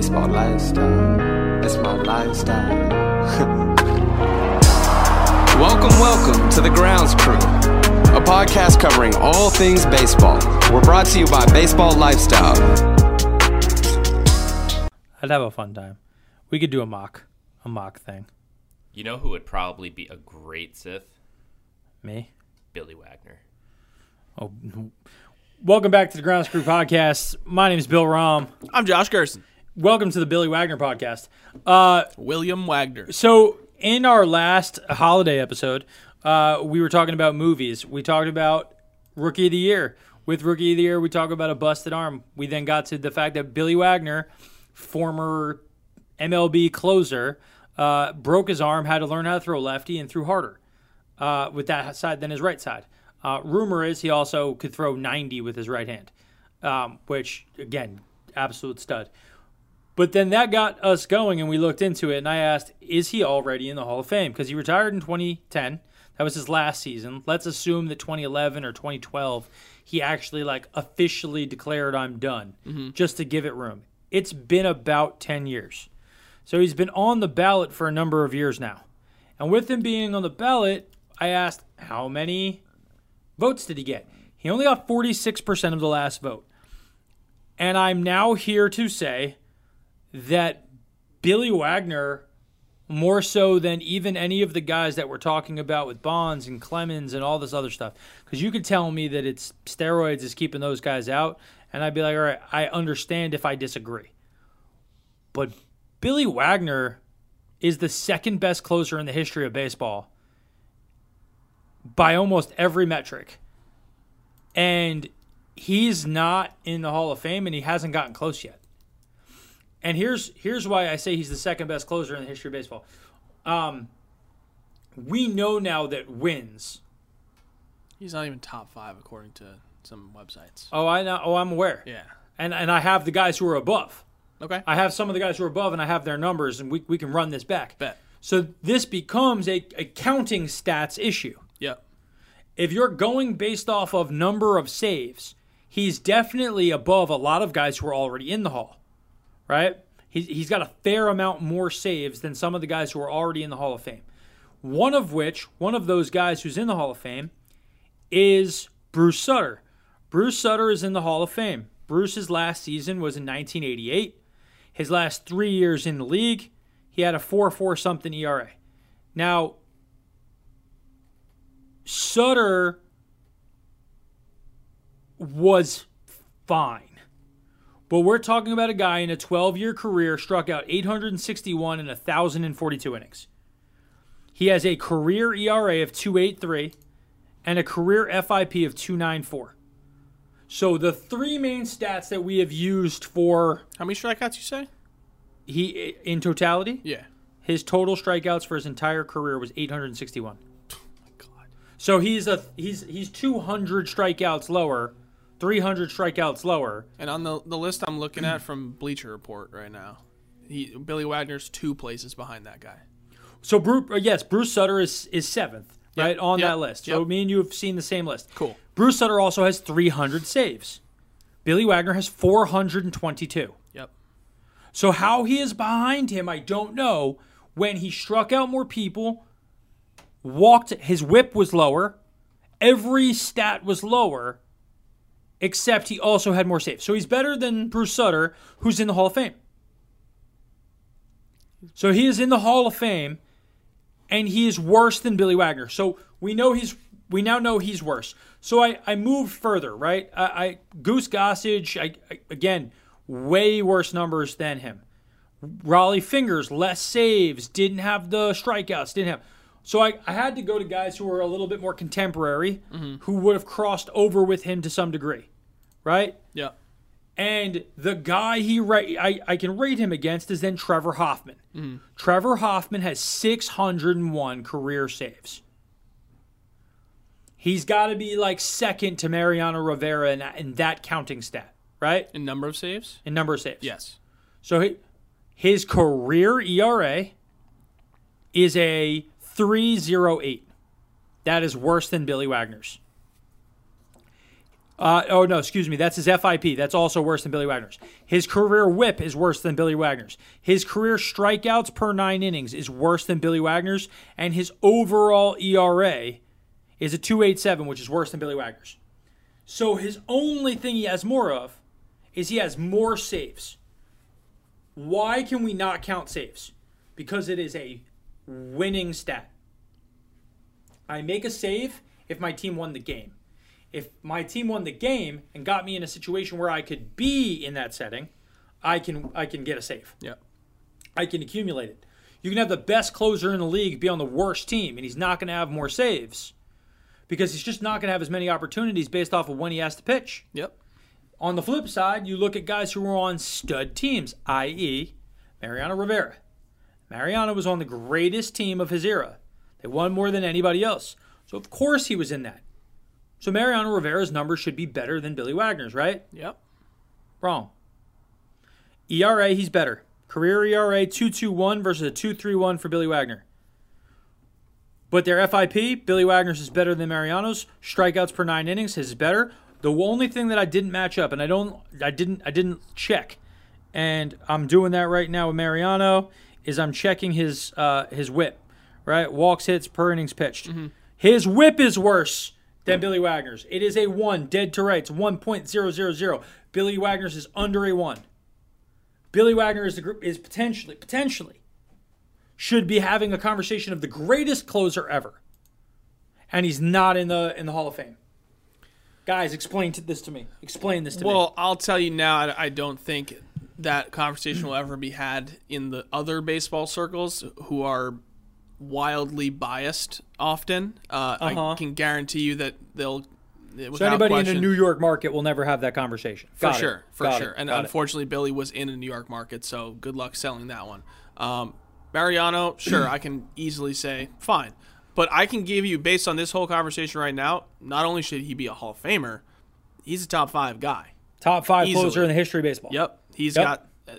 baseball lifestyle. That's my lifestyle. Welcome to The Grounds Crew, a podcast covering all things baseball. We're brought to you by Baseball Lifestyle. I'd have a fun time. We could do a mock thing. You know who would probably be a great Sith? Me? Billy Wagner. Oh, welcome back to the Grounds Crew podcast. My name is Bill Rom. I'm Josh Gerson. Welcome to the Billy Wagner podcast. William Wagner. So in our last holiday episode, we were talking about movies. We talked about Rookie of the Year. With Rookie of the Year, we talked about a busted arm. We then got to the fact that Billy Wagner, former MLB closer, broke his arm, had to learn how to throw lefty, and threw harder with that side than his right side. Rumor is he also could throw 90 with his right hand, which, again, absolute stud. But then that got us going, and we looked into it, and I asked, is he already in the Hall of Fame? Because he retired in 2010. That was his last season. Let's assume that 2011 or 2012, he actually, officially declared I'm done, just to give it room. It's been about 10 years. So he's been on the ballot for a number of years now. And with him being on the ballot, I asked, how many votes did he get? He only got 46% of the last vote. And I'm now here to say that Billy Wagner, more so than even any of the guys that we're talking about with Bonds and Clemens and all this other stuff, because you could tell me that it's steroids is keeping those guys out, and I'd be like, all right, I understand if I disagree. But Billy Wagner is the second best closer in the history of baseball by almost every metric. And he's not in the Hall of Fame, and he hasn't gotten close yet. And here's why I say he's the second best closer in the history of baseball. We know now that wins. He's not even top five according to some websites. Oh, I know. Oh, I'm aware. Yeah. And I have the guys who are above. Okay. I have some of the guys who are above, and I have their numbers, and we can run this back. Bet. So this becomes a counting stats issue. Yep. If you're going based off of number of saves, he's definitely above a lot of guys who are already in the Hall, right? He's got a fair amount more saves than some of the guys who are already in the Hall of Fame. One of those guys who's in the Hall of Fame is Bruce Sutter. Bruce Sutter is in the Hall of Fame. Bruce's last season was in 1988. His last 3 years in the league, he had a 4.4-something ERA. Now, Sutter was fine. But we're talking about a guy in a 12-year career struck out 861 in 1,042 innings. He has a career ERA of 2.83 and a career FIP of 2.94. So the three main stats that we have used for... How many strikeouts you say? He, in totality? Yeah. His total strikeouts for his entire career was 861. Oh my God. So he's 200 strikeouts lower, 300 strikeouts lower. And on the list I'm looking at from Bleacher Report right now, Billy Wagner's two places behind that guy. So Bruce Sutter is seventh, yep, right, on that list. So me and you have seen the same list. Cool. Bruce Sutter also has 300 saves. Billy Wagner has 422. Yep. So how he is behind him, I don't know, when he struck out more people, walked, his whip was lower, every stat was lower, except he also had more saves. So he's better than Bruce Sutter, who's in the Hall of Fame. So he is in the Hall of Fame, and he is worse than Billy Wagner. So we now know he's worse. So I moved further, right? I Goose Gossage, again, way worse numbers than him. Raleigh Fingers, less saves, didn't have the strikeouts, didn't have... So I had to go to guys who were a little bit more contemporary, who would have crossed over with him to some degree, right? Yeah. And the guy I can rate him against is then Trevor Hoffman. Mm-hmm. Trevor Hoffman has 601 career saves. He's got to be second to Mariano Rivera in that counting stat, right? In number of saves? In number of saves. Yes. So his career ERA is a 3.08. That is worse than Billy Wagner's. Oh, no, excuse me. That's his FIP. That's also worse than Billy Wagner's. His career whip is worse than Billy Wagner's. His career strikeouts per 9 innings is worse than Billy Wagner's. And his overall ERA is a 2.87, which is worse than Billy Wagner's. So his only thing he has more of is he has more saves. Why can we not count saves? Because it is a winning stat. I make a save if my team won the game. If my team won the game and got me in a situation where I could be in that setting, I can get a save. Yep. I can accumulate it. You can have the best closer in the league be on the worst team, and he's not going to have more saves because he's just not going to have as many opportunities based off of when he has to pitch. Yep. On the flip side, you look at guys who were on stud teams, i.e. Mariano Rivera. Mariano was on the greatest team of his era. They won more than anybody else. So, of course, he was in that. So Mariano Rivera's numbers should be better than Billy Wagner's, right? Yep. Wrong. ERA, he's better. Career ERA 2.21 versus a 2.31 for Billy Wagner. But their FIP, Billy Wagner's is better than Mariano's. Strikeouts per 9 innings, his is better. The only thing that I didn't match up, and I didn't check, and I'm doing that right now with Mariano, is I'm checking his whip, right? Walks, hits, per innings pitched. Mm-hmm. His whip is worse than Billy Wagner's. It is a 1, dead to rights, 1.000. Billy Wagner's is under a 1. Billy Wagner is the group is potentially should be having a conversation of the greatest closer ever, and he's not in the Hall of Fame. Guys, explain this to me. Explain this to me. Well, I'll tell you now. I don't think that conversation will ever be had in the other baseball circles who are wildly biased often. I can guarantee you that they'll. So anybody question, in a New York market will never have that conversation. For sure. And unfortunately, Billy was in a New York market, so good luck selling that one. Mariano, sure, I can easily say fine, but I can give you based on this whole conversation right now. Not only should he be a Hall of Famer, he's a top 5 guy. Top 5 easily. Closer in the history of baseball. Yep, he's got a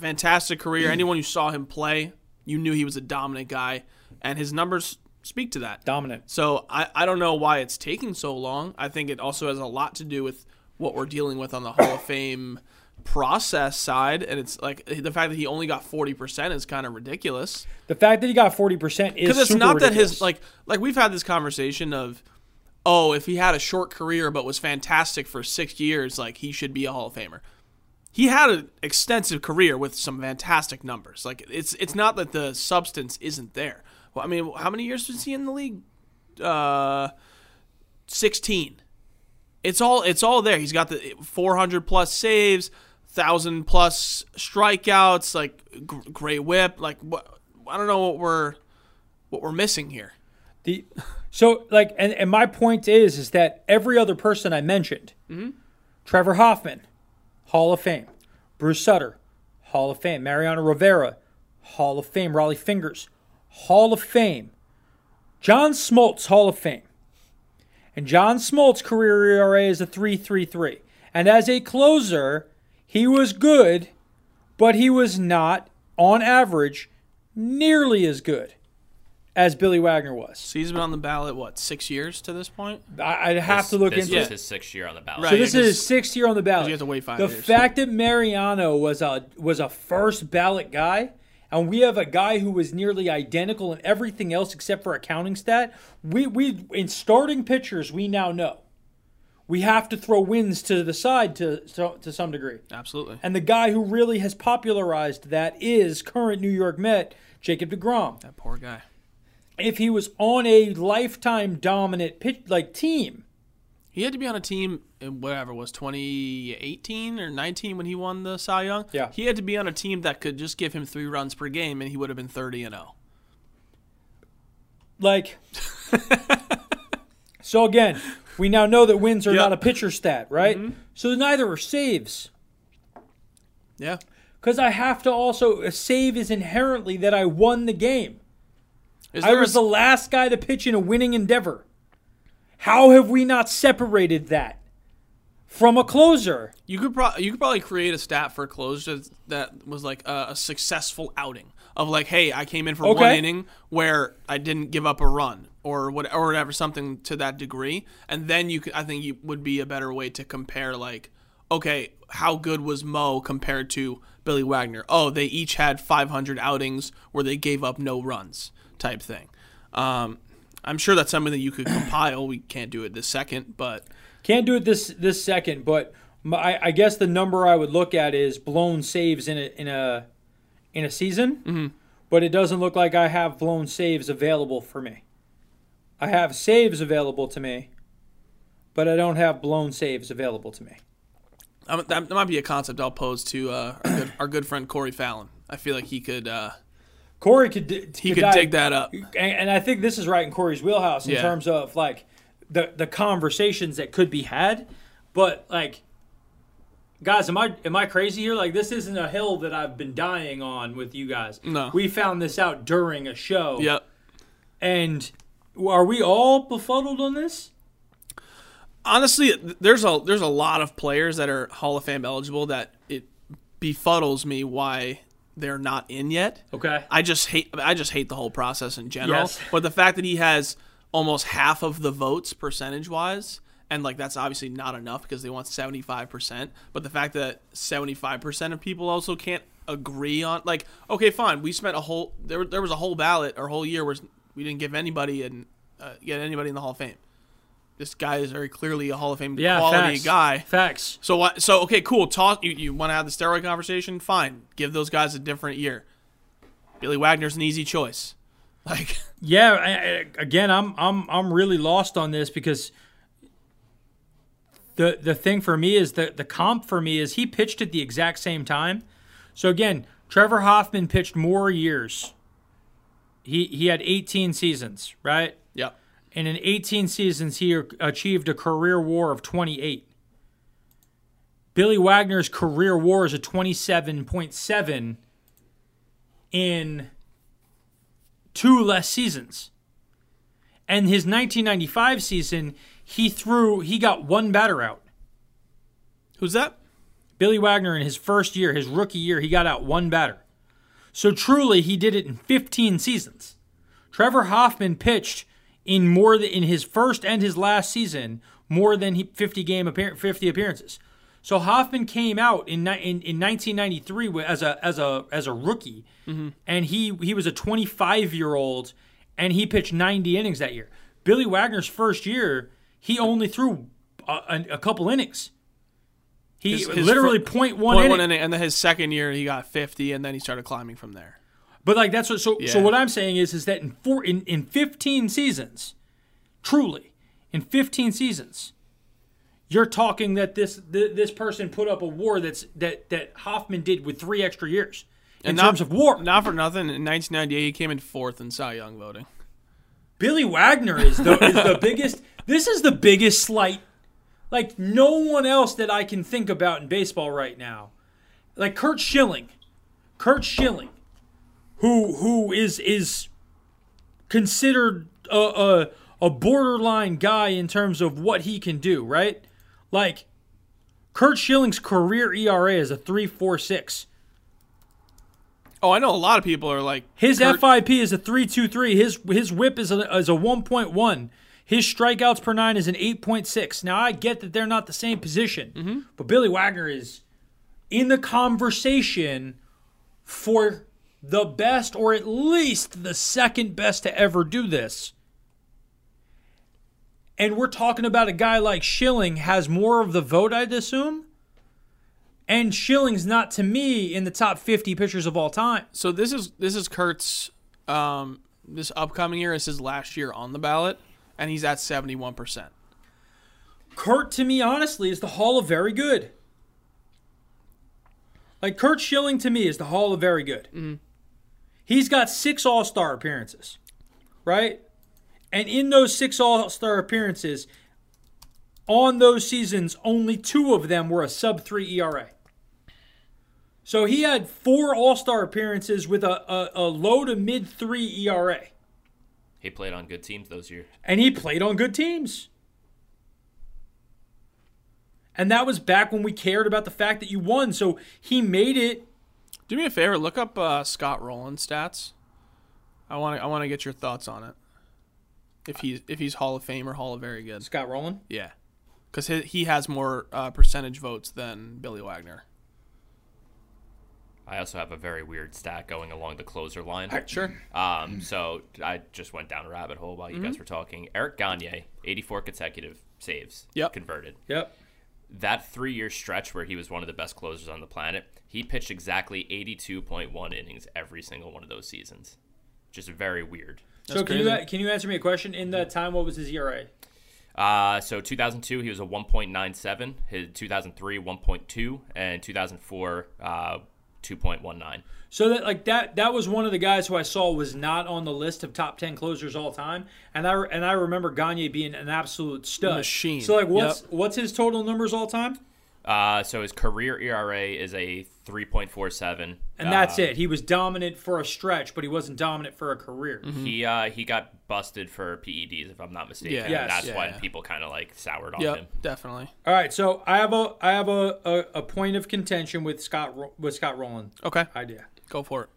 fantastic career. Anyone who saw him play, you knew he was a dominant guy. And his numbers speak to that. Dominant. So I don't know why it's taking so long. I think it also has a lot to do with what we're dealing with on the Hall of Fame process side. And it's like the fact that he only got 40% is kind of ridiculous. The fact that he got 40% is because it's not ridiculous. That his like we've had this conversation of, oh, if he had a short career but was fantastic for 6 years, like he should be a Hall of Famer. He had an extensive career with some fantastic numbers. Like it's not that the substance isn't there. Well, I mean, how many years was he in the league? 16. It's all there. He's got the 400 plus saves, 1,000 plus strikeouts, like great whip. Like I don't know what we're missing here. So my point is that every other person I mentioned, mm-hmm. Trevor Hoffman, Hall of Fame, Bruce Sutter, Hall of Fame, Mariano Rivera, Hall of Fame, Raleigh Fingers. Hall of Fame. John Smoltz, Hall of Fame. And John Smoltz's career ERA is a 3.33. And as a closer, he was good, but he was not, on average, nearly as good as Billy Wagner was. So he's been on the ballot, what, 6 years to this point? I'd have to look into it. This was his 6th year on the ballot. Right. So this is his 6th year on the ballot. You have to wait 5 years. The fact that Mariano was a first ballot guy, and we have a guy who was nearly identical in everything else except for a counting stat. We in starting pitchers, we now know. We have to throw wins to the side to some degree. Absolutely. And the guy who really has popularized that is current New York Met, Jacob deGrom. That poor guy. If he was on a lifetime dominant team. He had to be on a team in whatever it was, 2018 or 19 when he won the Cy Young. Yeah. He had to be on a team that could just give him 3 runs per game and he would have been 30-0. So again, we now know that wins are not a pitcher stat, right? Mm-hmm. So neither are saves. Yeah. Because I have to also, a save is inherently that I won the game. I was the last guy to pitch in a winning endeavor. How have we not separated that from a closer. You could probably create a stat for closers that was like a successful outing of like, hey, I came in for one inning where I didn't give up a run or whatever, something to that degree. And then you could, I think it would be a better way to compare like, okay, how good was Mo compared to Billy Wagner? Oh, they each had 500 outings where they gave up no runs type thing. I'm sure that's something that you could compile. We can't do it this second, but... Can't do it this second, but I guess the number I would look at is blown saves in a season. Mm-hmm. But it doesn't look like I have blown saves available for me. I have saves available to me, but I don't have blown saves available to me. That might be a concept I'll pose to our good friend Corey Fallon. I feel like he could. Corey could dig that up, and I think this is right in Corey's wheelhouse in terms of like. The conversations that could be had, but like, guys, am I crazy here? Like, this isn't a hill that I've been dying on with you guys. No, we found this out during a show. Yep. And are we all befuddled on this? Honestly, there's a lot of players that are Hall of Fame eligible that it befuddles me why they're not in yet. Okay. I just hate the whole process in general. Yes. But the fact that he has almost half of the votes percentage-wise, and like that's obviously not enough because they want 75%, but the fact that 75% of people also can't agree on, like, okay, fine, we spent a whole, there was a whole ballot or whole year where we didn't give anybody and get anybody in the Hall of Fame. This guy is very clearly a Hall of Fame quality guy. Facts. So okay, cool, talk, you want to have the steroid conversation? Fine, give those guys a different year. Billy Wagner's an easy choice. Like, yeah, again, I'm really lost on this because the thing for me is the comp for me is he pitched at the exact same time. So again, Trevor Hoffman pitched more years. He had 18 seasons, right? Yeah. And in 18 seasons, he achieved a career WAR of 28. Billy Wagner's career WAR is a 27.7 in 2 less seasons. And his 1995 season, he got one batter out. Who's that? Billy Wagner in his first year, his rookie year, he got out one batter. So truly, he did it in 15 seasons. Trevor Hoffman pitched in his first and his last season more than 50 appearances. So Hoffman came out in 1993 as a rookie, mm-hmm. and he was a 25-year-old, and he pitched 90 innings that year. Billy Wagner's first year, he only threw a couple innings. He his literally 0.1 inning, and then his second year he got 50, and then he started climbing from there. But like that's what, so what I'm saying is that in 15 seasons, truly in 15 seasons. You're talking that this person put up a WAR that Hoffman did with 3 extra years terms of WAR. Not for nothing, in 1998 he came in 4th in Cy Young voting. Billy Wagner is the biggest. This is the biggest slight. Like no one else that I can think about in baseball right now. Like Curt Schilling, who is considered a borderline guy in terms of what he can do, right? Like, Curt Schilling's career ERA is a 3.46. Oh, I know a lot of people are like... His FIP is a 3.23. His whip is a 1.1. His strikeouts per nine is an 8.6. Now, I get that they're not the same position, mm-hmm. but Billy Wagner is in the conversation for the best or at least the second best to ever do this. And we're talking about a guy like Schilling has more of the vote, I'd assume. And Schilling's not, to me, in the top 50 pitchers of all time. So this is Kurt's, this upcoming year is his last year on the ballot, and he's at 71%. Curt, to me, honestly, is the Hall of Very Good. Like, Curt Schilling, to me, is the Hall of Very Good. Mm-hmm. He's got 6 All-Star appearances, right? And in those 6 All-Star appearances, on those seasons, only 2 of them were a sub-3 ERA. So he had 4 All-Star appearances with a low to mid-3 ERA. He played on good teams those years. And that was back when we cared about the fact that you won. So he made it. Do me a favor. Look up Scott Rolen stats. I want to get your thoughts on it. If he's Hall of Fame or Hall of Very Good. Scott Rolen? Yeah. Because he has more percentage votes than Billy Wagner. I also have a very weird stat going along the closer line. Sure. So I just went down a rabbit hole while you guys were talking. Eric Gagne, 84 consecutive saves converted. Yep. That 3-year stretch where he was one of the best closers on the planet, he pitched exactly 82.1 innings every single one of those seasons. Just very weird. That's so can you answer me a question? In that time, what was his ERA? So 2002, he was a 1.97. His 2003, 1.2, and 2004, 2.19. So that was one of the guys who I saw was not on the list of top 10 closers all time, and I remember Gagne being an absolute stud machine. So what's his total numbers all time? So his career ERA is a 3.47, and that's it. He was dominant for a stretch, but he wasn't dominant for a career. Mm-hmm. He got busted for PEDs, if I'm not mistaken. Yeah, yes. That's why people kind of soured on him. Definitely. All right, so I have a point of contention with Scott Rolen. Okay, idea. Go for it.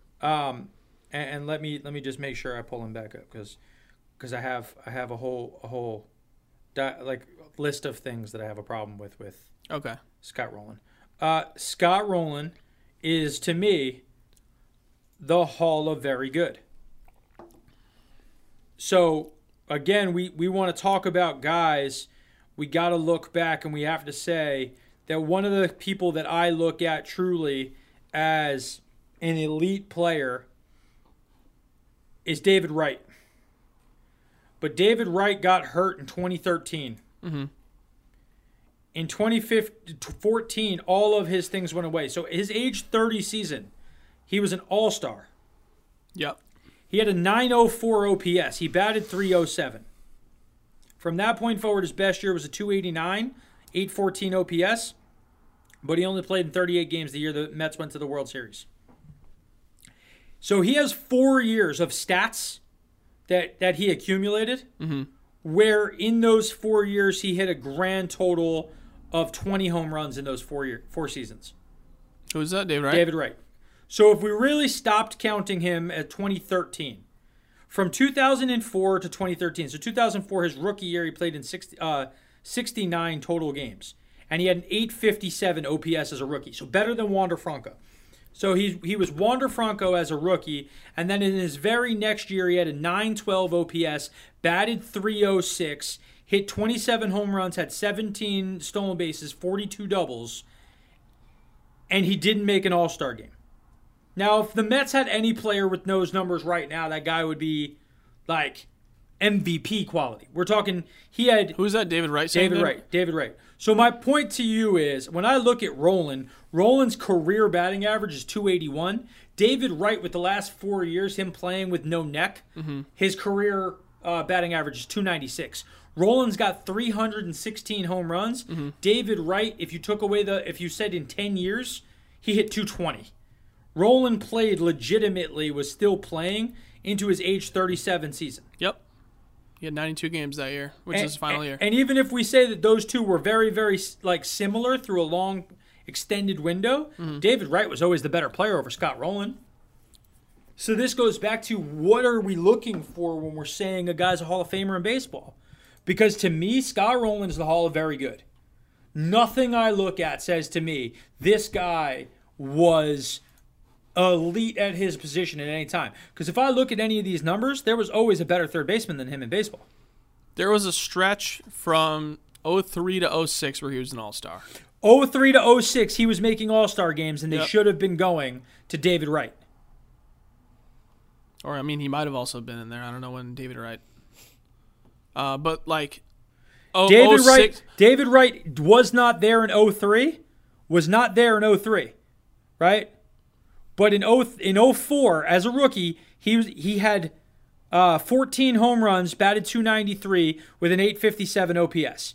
And let me just make sure I pull him back up because I have a whole list of things that I have a problem with. Okay. Scott Rolen. Scott Rolen is, to me, the Hall of Very Good. So, again, we want to talk about guys. We got to look back, and we have to say that one of the people that I look at truly as an elite player is David Wright. But David Wright got hurt in 2013. Mm-hmm. In 2014, all of his things went away. So his age 30 season, he was an all-star. Yep. He had a 904 OPS. He batted .307. From that point forward, his best year was a 289, 814 OPS. But he only played in 38 games the year the Mets went to the World Series. So he has 4 years of stats that he accumulated, mm-hmm. where in those 4 years he hit a grand total of 20 home runs in those four seasons. Who is that, David Wright? David Wright. So if we really stopped counting him at 2013, from 2004 to 2013, so 2004, his rookie year, he played in 69 total games, and he had an 857 OPS as a rookie, so better than Wander Franco. So he was Wander Franco as a rookie, and then in his very next year, he had a 912 OPS, batted .306, hit 27 home runs, had 17 stolen bases, 42 doubles, and he didn't make an All-Star game. Now, if the Mets had any player with those numbers right now, that guy would be MVP quality. We're talking he had... Who's that, David Wright? David Wright. So my point to you is, when I look at Rolen, Rolen's career batting average is .281. David Wright, with the last 4 years, him playing with no neck, mm-hmm. his career batting average is .296. Rolen's got 316 home runs. Mm-hmm. David Wright, if you said in 10 years, he hit .220. Rolen played legitimately, was still playing into his age 37 season. Yep. He had 92 games that year, which is his final year. And even if we say that those two were very, very similar through a long extended window, mm-hmm. David Wright was always the better player over Scott Rolen. So this goes back to what are we looking for when we're saying a guy's a Hall of Famer in baseball? Because to me, Scott Rolen is the Hall of Very Good. Nothing I look at says to me, this guy was elite at his position at any time. Because if I look at any of these numbers, there was always a better third baseman than him in baseball. There was a stretch from 2003 to 2006 where he was an all-star. 2003 to 2006, he was making all-star games, and they should have been going to David Wright. Or, I mean, he might have also been in there. I don't know when David Wright. David Wright was not there in 2003, right? But in 04, as a rookie, he had 14 home runs, batted .293 with an 857 OPS.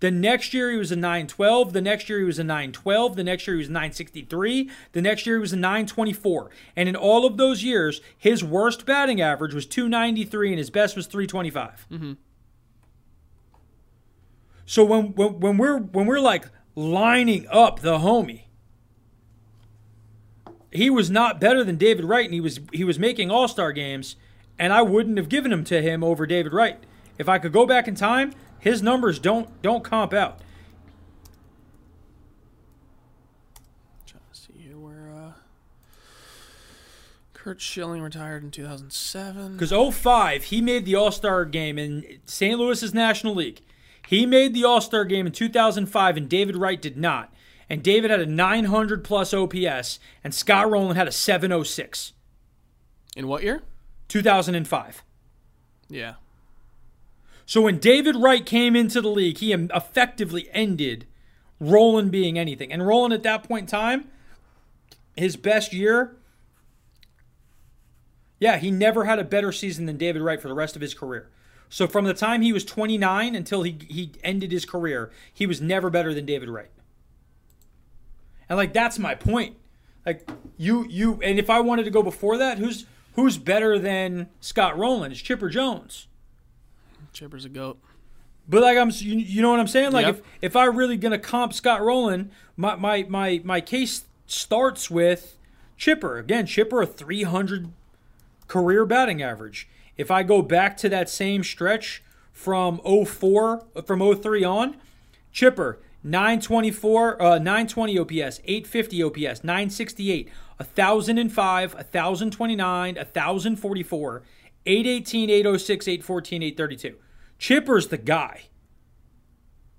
The next year, he was a 912. The next year, he was a 912. The next year, he was a 963. The next year, he was a 924. And in all of those years, his worst batting average was .293 and his best was .325. Mm-hmm. So when we're lining up the homie. He was not better than David Wright, and he was making All-Star games, and I wouldn't have given him to him over David Wright. If I could go back in time, his numbers don't comp out. Trying to see here where Curt Schilling retired in 2007. Because 05, he made the All-Star game in St. Louis's National League. He made the All-Star game in 2005, and David Wright did not. And David had a 900-plus OPS, and Scott Rolen had a 706. In what year? 2005. Yeah. So when David Wright came into the league, he effectively ended Rolen being anything. And Rolen at that point in time, his best year, yeah, he never had a better season than David Wright for the rest of his career. So from the time he was 29 until he ended his career, he was never better than David Wright. And like that's my point. Like you and if I wanted to go before that, who's better than Scott Rolen? It's Chipper Jones. Chipper's a goat. But like you know what I'm saying? Like if I really gonna comp Scott Rolen, my case starts with Chipper. Again, Chipper a 300 career batting average. If I go back to that same stretch from 03 on, Chipper, 920 OPS, 850 OPS, 968, 1,005, 1,029, 1,044, 818, 806, 814, 832. Chipper's the guy.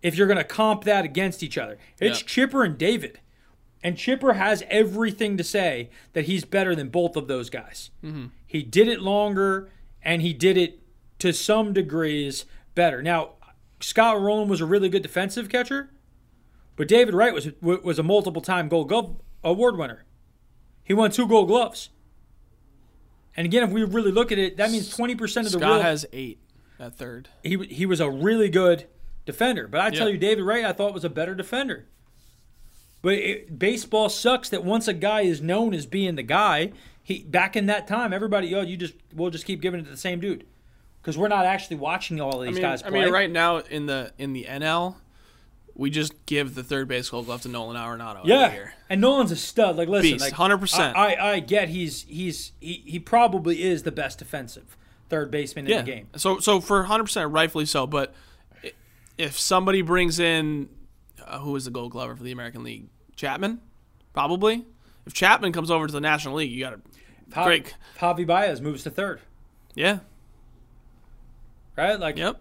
If you're going to comp that against each other, it's Chipper and David. And Chipper has everything to say that he's better than both of those guys. Mm-hmm. He did it longer, and he did it to some degrees better. Now, Scott Rolen was a really good defensive catcher. But David Wright was a multiple-time Gold Glove award winner. He won 2 Gold Gloves. And again, if we really look at it, that means 20% of the Scott has 8 at third. He was a really good defender. But I tell you, David Wright, I thought was a better defender. But baseball sucks that once a guy is known as being the guy, back in that time, everybody, we'll just keep giving it to the same dude because we're not actually watching all of these guys play. I mean, right now in the NL. We just give the third base Gold Glove to Nolan Arenado. Yeah, every year. And Nolan's a stud. Like, listen, beast, 100%. I get he probably is the best defensive third baseman in the game. So for 100%, rightfully so. But if somebody brings in who is the Gold Glover for the American League, Chapman, probably. If Chapman comes over to the National League, you got to break. Javi Baez moves to third. Yeah. Right. Like. Yep.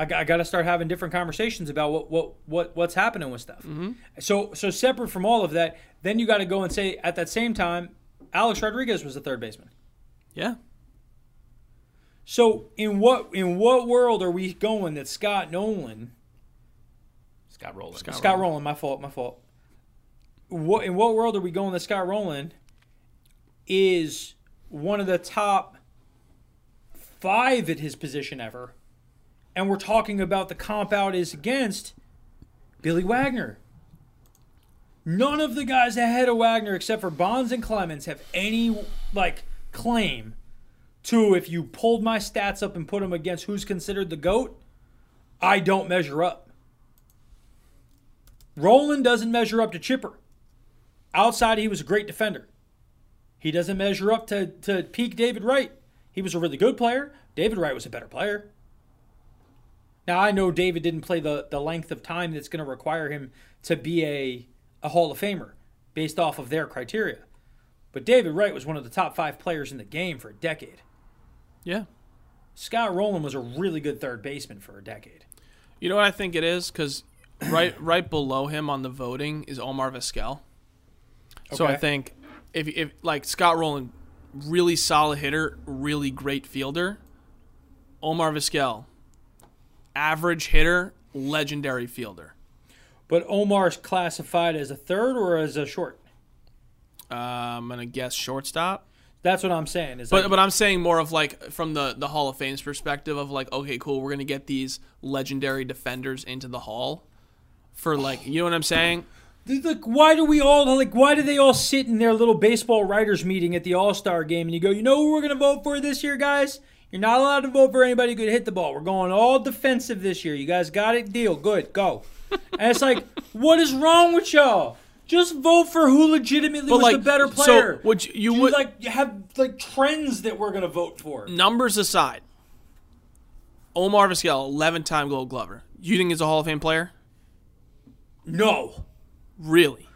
I got to start having different conversations about what's happening with stuff. Mm-hmm. So separate from all of that, then you got to go and say at that same time, Alex Rodriguez was the third baseman. Yeah. So in what world are we going that Scott Rolen, my fault. In what world are we going that Scott Rolen is one of the top 5 at his position ever? And we're talking about the comp out is against Billy Wagner. None of the guys ahead of Wagner, except for Bonds and Clemens, have any claim to if you pulled my stats up and put them against who's considered the GOAT, I don't measure up. Rolen doesn't measure up to Chipper. Outside, he was a great defender. He doesn't measure up to peak David Wright. He was a really good player. David Wright was a better player. Now, I know David didn't play the length of time that's going to require him to be a Hall of Famer based off of their criteria. But David Wright was one of the top 5 players in the game for a decade. Yeah. Scott Rolen was a really good third baseman for a decade. You know what I think it is? Because right below him on the voting is Omar Vizquel. Okay. So I think if Scott Rolen, really solid hitter, really great fielder, Omar Vizquel, average hitter, legendary fielder. But Omar's classified as a third or as a short? I'm going to guess shortstop. That's what I'm saying. But I'm saying more of from the Hall of Fame's perspective of okay, cool, we're going to get these legendary defenders into the Hall for you know what I'm saying? Look, why do they all sit in their little baseball writers meeting at the All-Star game and you go, you know who we're going to vote for this year, guys? You're not allowed to vote for anybody who could hit the ball. We're going all defensive this year. You guys got it? Deal. Good. Go. And it's like, what is wrong with y'all? Just vote for who legitimately was the better player. So you have trends that we're gonna vote for. Numbers aside, Omar Vizquel, 11-time Gold Glover. You think he's a Hall of Fame player? No, really.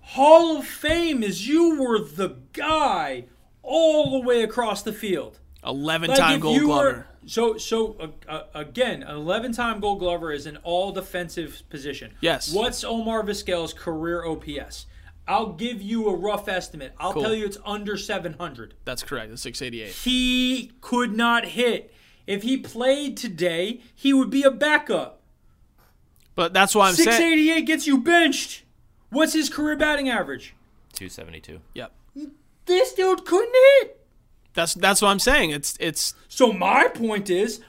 Hall of Fame is you were the guy all the way across the field. 11-time Gold Glover. So again, an 11-time Gold Glover is an all-defensive position. Yes. What's Omar Vizquel's career OPS? I'll give you a rough estimate. I'll tell you it's under 700. That's correct. It's 688. He could not hit. If he played today, he would be a backup. But that's why I'm saying 688 gets you benched. What's his career batting average? 272. Yep. This dude couldn't hit. That's what I'm saying. It's. So my point is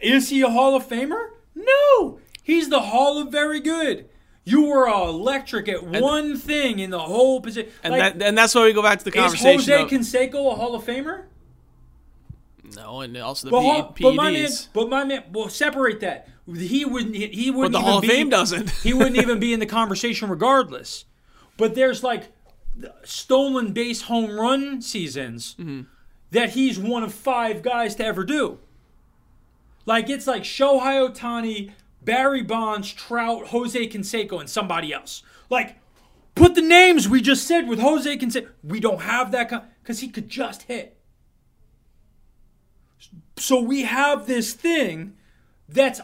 he a Hall of Famer? No. He's the Hall of Very Good. You were electric at one thing in the whole position. And that's why we go back to the conversation. Is Jose Canseco a Hall of Famer? No, and also PEDs. But my man, we'll separate that. He wouldn't. But the Hall of Fame doesn't. He wouldn't even be in the conversation regardless. But there's stolen base home run seasons. Mm-hmm. That he's one of five guys to ever do. It's Shohei Ohtani, Barry Bonds, Trout, Jose Canseco, and somebody else. Put the names we just said with Jose Canseco. We don't have that because he could just hit. So we have this thing that's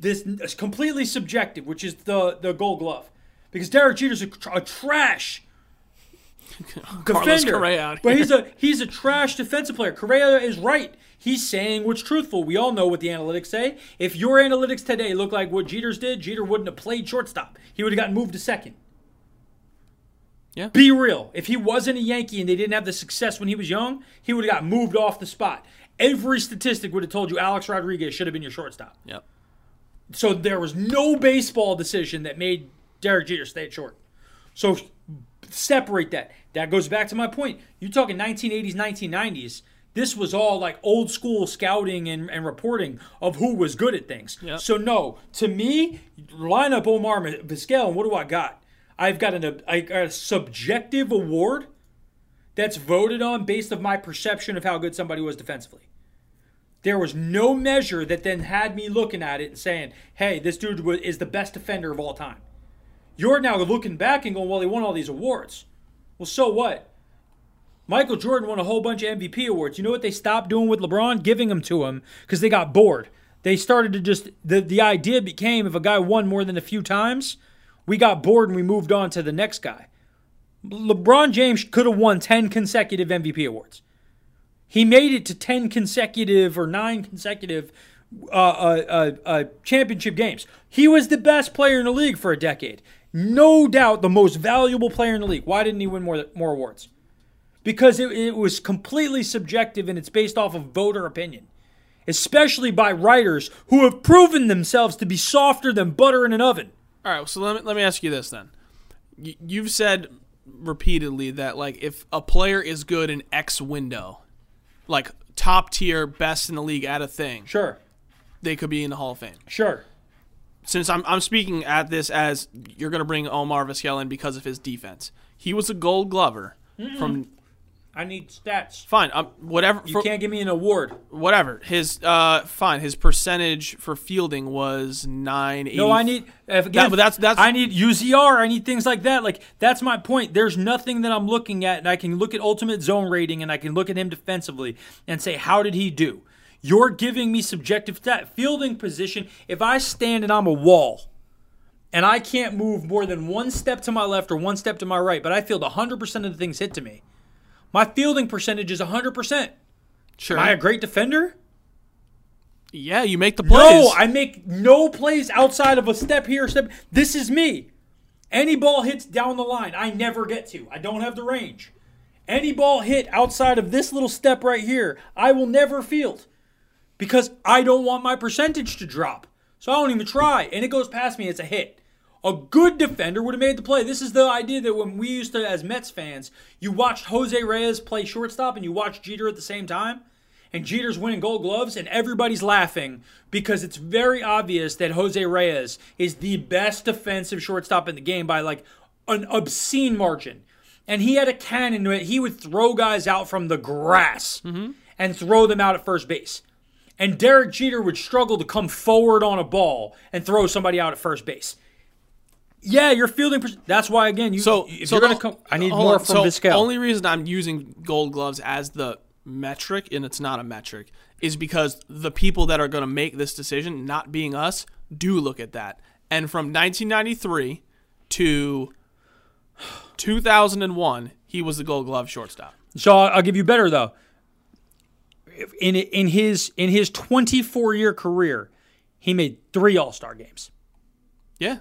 this completely subjective, which is the Gold Glove. Because Derek Jeter's a trash defender, but he's a trash defensive player. Correa is right. He's saying what's truthful. We all know what the analytics say. If your analytics today look like what Jeter's did, Jeter wouldn't have played shortstop. He would have gotten moved to second. Yeah. Be real. If he wasn't a Yankee and they didn't have the success when he was young, he would have got moved off the spot. Every statistic would have told you Alex Rodriguez should have been your shortstop. Yep. So there was no baseball decision that made Derek Jeter stay at short. So separate that. That goes back to my point. You're talking 1980s, 1990s. This was all old school scouting and reporting of who was good at things. Yep. So no, to me, line up Omar Vizquel, and what do I got? I've got a subjective award that's voted on based on my perception of how good somebody was defensively. There was no measure that then had me looking at it and saying, hey, this dude is the best defender of all time. You're now looking back and going, well, they won all these awards. Well, so what? Michael Jordan won a whole bunch of MVP awards. You know what they stopped doing with LeBron? Giving them to him because they got bored. They started to just, the idea became if a guy won more than a few times, we got bored and we moved on to the next guy. LeBron James could have won 10 consecutive MVP awards. He made it to 10 consecutive or 9 consecutive championship games. He was the best player in the league for a decade. No doubt the most valuable player in the league. Why didn't he win more awards? Because it was completely subjective and it's based off of voter opinion, especially by writers who have proven themselves to be softer than butter in an oven. All right, so let me ask you this then. You've said repeatedly that if a player is good in X window, top tier, best in the league at a thing, sure, they could be in the Hall of Fame. Sure. Since I'm speaking at this as you're going to bring Omar Vizquel in because of his defense. He was a Gold Glover. Mm-mm. I need stats. Fine. Whatever. You can't give me an award. Whatever. His percentage for fielding was 980. No, I need I need UZR. I need things like that. That's my point. There's nothing that I'm looking at, and I can look at ultimate zone rating, and I can look at him defensively and say, how did he do? You're giving me subjective stat. Fielding position, if I stand and I'm a wall and I can't move more than one step to my left or one step to my right, but I field 100% of the things hit to me, my fielding percentage is 100%. Sure. Am I a great defender? Yeah, you make the plays. No, I make no plays outside of a step here. This is me. Any ball hits down the line, I never get to. I don't have the range. Any ball hit outside of this little step right here, I will never field. Because I don't want my percentage to drop. So I don't even try. And it goes past me. It's a hit. A good defender would have made the play. This is the idea that when we used to, as Mets fans, you watched Jose Reyes play shortstop and you watched Jeter at the same time. and Jeter's winning Gold Gloves, and everybody's laughing because it's very obvious that Jose Reyes is the best defensive shortstop in the game by like an obscene margin. And he had a cannon to it. He would throw guys out from the grass and throw them out at first base. And Derek Jeter would struggle to come forward on a ball and throw somebody out at first base. Yeah, you're fielding. That's why, again, I need more from Vizquel. The only reason I'm using Gold Gloves as the metric, and it's not a metric, is because the people that are going to make this decision, not being us, do look at that. And from 1993 to 2001, he was the Gold Glove shortstop. So I'll give you better, though. In his 24-year career, he made 3 All-Star games. Yeah.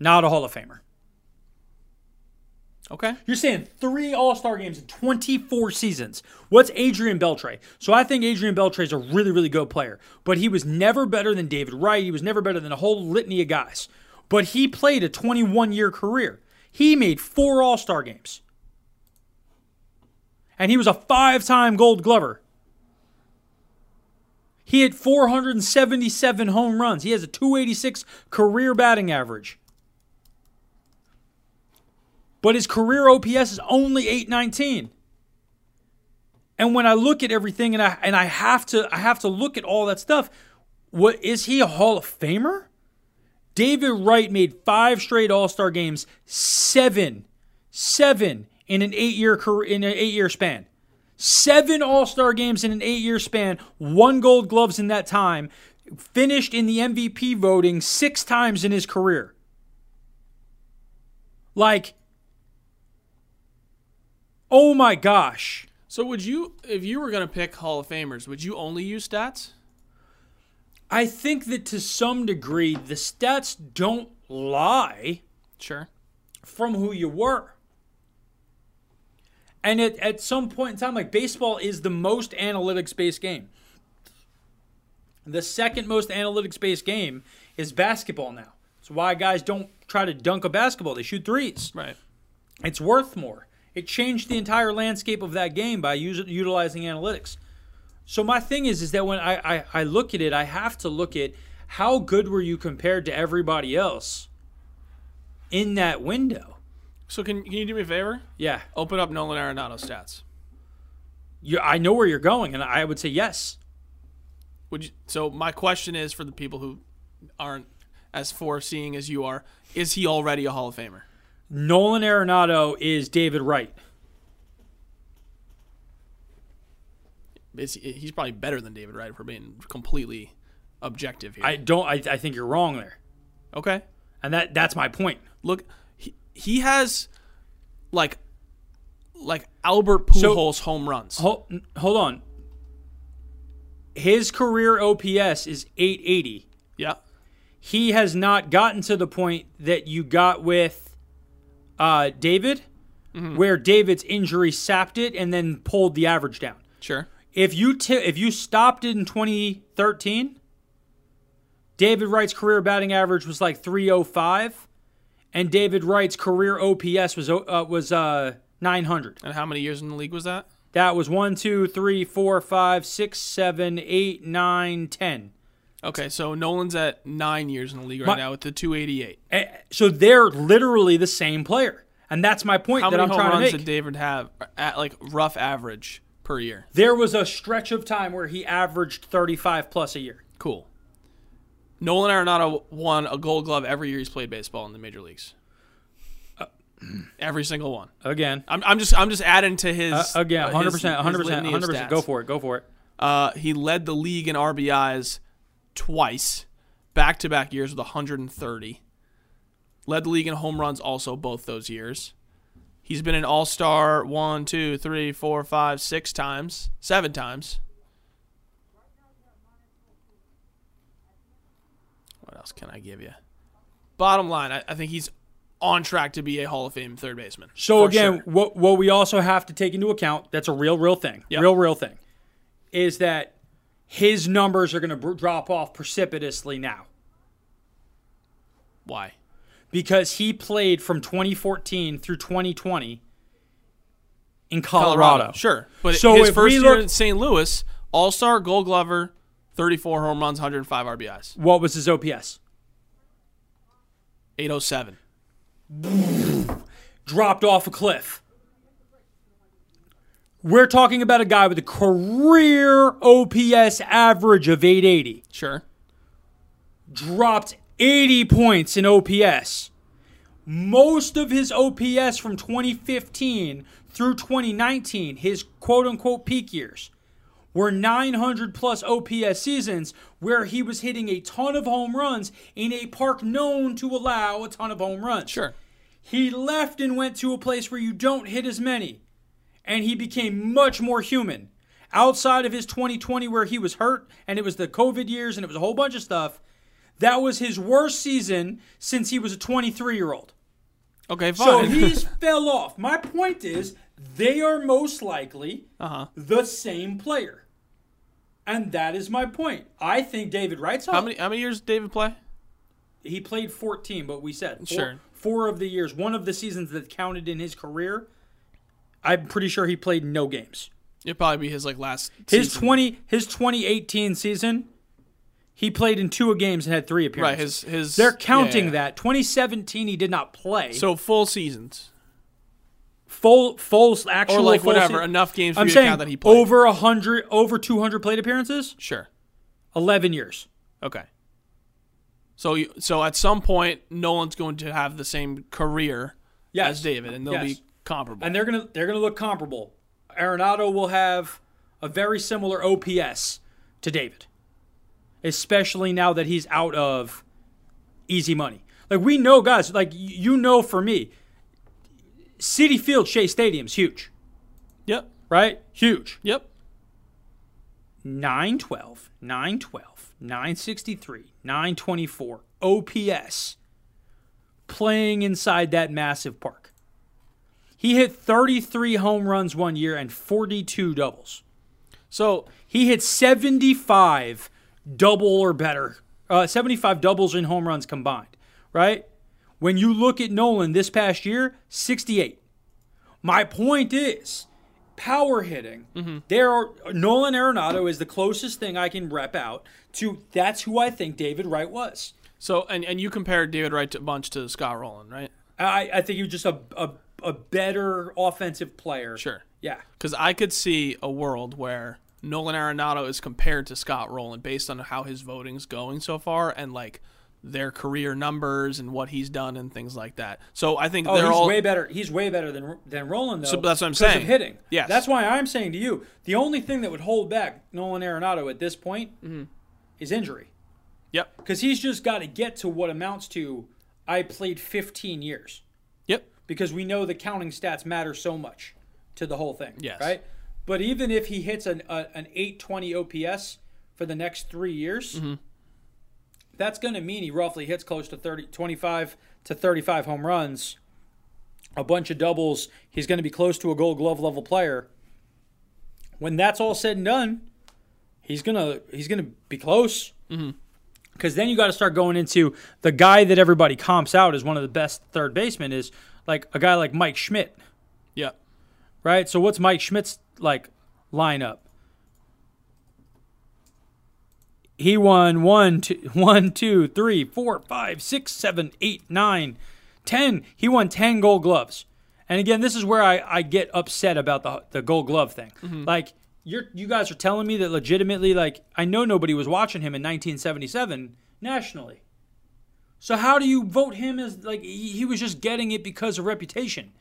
Not a Hall of Famer. Okay. You're saying 3 All-Star games in 24 seasons. What's Adrian Beltre? So I think Adrian Beltre is a really, really good player. But he was never better than David Wright. He was never better than a whole litany of guys. But he played a 21-year career. He made 4 All-Star games. And he was a 5-time Gold Glover. He hit 477 home runs. He has a 286 career batting average. But his career OPS is only 819. And when I look at everything and I have to look at all that stuff, what is he a Hall of Famer? David Wright made 5 straight All-Star games, seven in an 8-year career, in an 8-year span. 7 All-Star games in an 8-year span, 1 Gold Gloves in that time, finished in the MVP voting 6 times in his career. Like, oh my gosh. So would you, if you were going to pick Hall of Famers, would you only use stats? I think that to some degree, the stats don't lie. Sure. From who you were. And at some point in time, like, baseball is the most analytics-based game. The second most analytics-based game is basketball now. It's why guys don't try to dunk a basketball. They shoot threes. Right. It's worth more. It changed the entire landscape of that game by utilizing analytics. So my thing is that when I look at it, I have to look at how good were you compared to everybody else in that window. So can you do me a favor? Yeah. Open up Nolan Arenado stats. I know where you're going, and I would say yes. So my question is, for the people who aren't as foreseeing as you are, is he already a Hall of Famer? Nolan Arenado is David Wright. He's probably better than David Wright, if we're being completely objective here. I think you're wrong there. Okay. And that's my point. Look. He has, like Albert Pujols home runs. Hold on. His career OPS is 880. Yeah. He has not gotten to the point that you got with David, where David's injury sapped it and then pulled the average down. Sure. If you stopped it in 2013, David Wright's career batting average was like 305. And David Wright's career OPS was 900. And how many years in the league was that? That was 1, 2, 3, 4, 5, 6, 7, 8, 9, 10. Okay, so Nolan's at 9 years in the league right now with the 288. So they're literally the same player. And that's my point that I'm trying to make. How many home runs did David have at like rough average per year? There was a stretch of time where he averaged 35 plus a year. Cool. Nolan Arenado won a Gold Glove every year he's played baseball in the major leagues. Every single one. Again, I'm just adding to his again 100%. Go for it. He led the league in RBIs twice, back-to-back years with 130. Led the league in home runs also both those years. He's been an All-Star 7 times. What else can I give you? Bottom line, I think he's on track to be a Hall of Fame third baseman. So again, what we also have to take into account, that's a real thing, yep. real thing, is that his numbers are going to drop off precipitously now. Why? Because he played from 2014 through 2020 in Colorado. Sure, but so his first year in St. Louis All-Star, Gold Glover, 34 home runs, 105 RBIs. What was his OPS? 807. Dropped off a cliff. We're talking about a guy with a career OPS average of 880. Sure. Dropped 80 points in OPS. Most of his OPS from 2015 through 2019, his quote-unquote peak years, were 900-plus OPS seasons where he was hitting a ton of home runs in a park known to allow a ton of home runs. Sure. He left and went to a place where you don't hit as many, and he became much more human. Outside of his 2020 where he was hurt, and it was the COVID years, and it was a whole bunch of stuff, that was his worst season since he was a 23-year-old. Okay, fine. So he's fell off. My point is, they are most likely the same player. And that is my point. I think David Wright's home. How many years did David play? He played 14, but we said four of the years. One of the seasons that counted in his career, I'm pretty sure he played no games. It'd probably be his last season. His 2018 season, he played in 2 games and had 3 appearances. Right, they're counting that. 2017 he did not play. So full seasons. Full actual. Or whatever, enough games for you to count that he played. Over 100, over 200 plate appearances? Sure. 11 years. Okay. So at some point, Nolan's going to have the same career as David, and they'll be comparable. And they're gonna look comparable. Arenado will have a very similar OPS to David, especially now that he's out of easy money. We know guys, for me, Citi Field, Shea Stadium's huge. Yep. Right? Huge. Yep. 912, 912, 963, 924, OPS, playing inside that massive park. He hit 33 home runs one year and 42 doubles. So he hit 75 double or better, 75 doubles in home runs combined, right? When you look at Nolan this past year, 68. My point is, power hitting, Nolan Arenado is the closest thing I can rep out to that's who I think David Wright was. So, and you compared David Wright a bunch to Scott Rolen, right? I think he was just a better offensive player. Sure. Yeah. Because I could see a world where Nolan Arenado is compared to Scott Rolen based on how his voting's going so far and their career numbers and what he's done and things like that. So I think they're all way better. He's way better than Rolen, though. So that's what I'm saying. Because of hitting. Yes. That's why I'm saying to you, the only thing that would hold back Nolan Arenado at this point is injury. Yep. Because he's just got to get to what amounts to I played 15 years. Yep. Because we know the counting stats matter so much to the whole thing. Yes. Right. But even if he hits an 820 OPS for the next 3 years. That's going to mean he roughly hits close to 25 to 35 home runs, a bunch of doubles. He's going to be close to a Gold Glove level player. When that's all said and done, he's gonna be close. Because then you got to start going into the guy that everybody comps out as one of the best third basemen is a guy like Mike Schmidt. Yeah. Right. So what's Mike Schmidt's lineup? He won 1, 2, 3, 4, 5, 6, 7, 8, 9, 10. He won 10 Gold Gloves. And again, this is where I get upset about the Gold Glove thing. You guys are telling me that legitimately, I know nobody was watching him in 1977 nationally. So how do you vote him as, he was just getting it because of reputation?